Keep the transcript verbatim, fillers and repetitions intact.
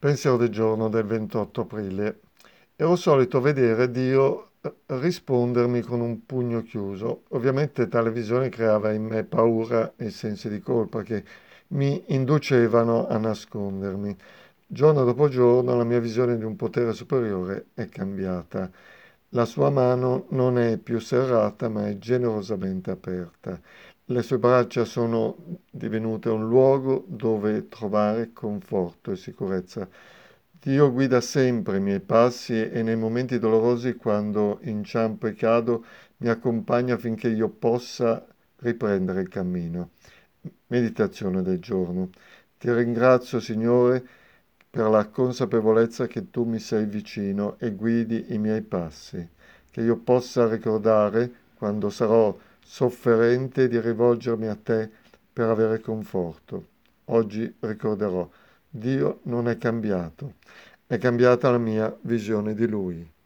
Pensiero del giorno del ventotto aprile. Ero solito vedere Dio rispondermi con un pugno chiuso. Ovviamente tale visione creava in me paura e sensi di colpa che mi inducevano a nascondermi. Giorno dopo giorno la mia visione di un potere superiore è cambiata. La sua mano non è più serrata, ma è generosamente aperta. Le sue braccia sono divenute un luogo dove trovare conforto e sicurezza. Dio guida sempre i miei passi e nei momenti dolorosi, quando inciampo e cado, mi accompagna finché io possa riprendere il cammino. Meditazione del giorno. Ti ringrazio, Signore, per la consapevolezza che Tu mi sei vicino e guidi i miei passi, che io possa ricordare, quando sarò sofferente, di rivolgermi a Te per avere conforto. Oggi ricorderò: Dio non è cambiato, è cambiata la mia visione di Lui.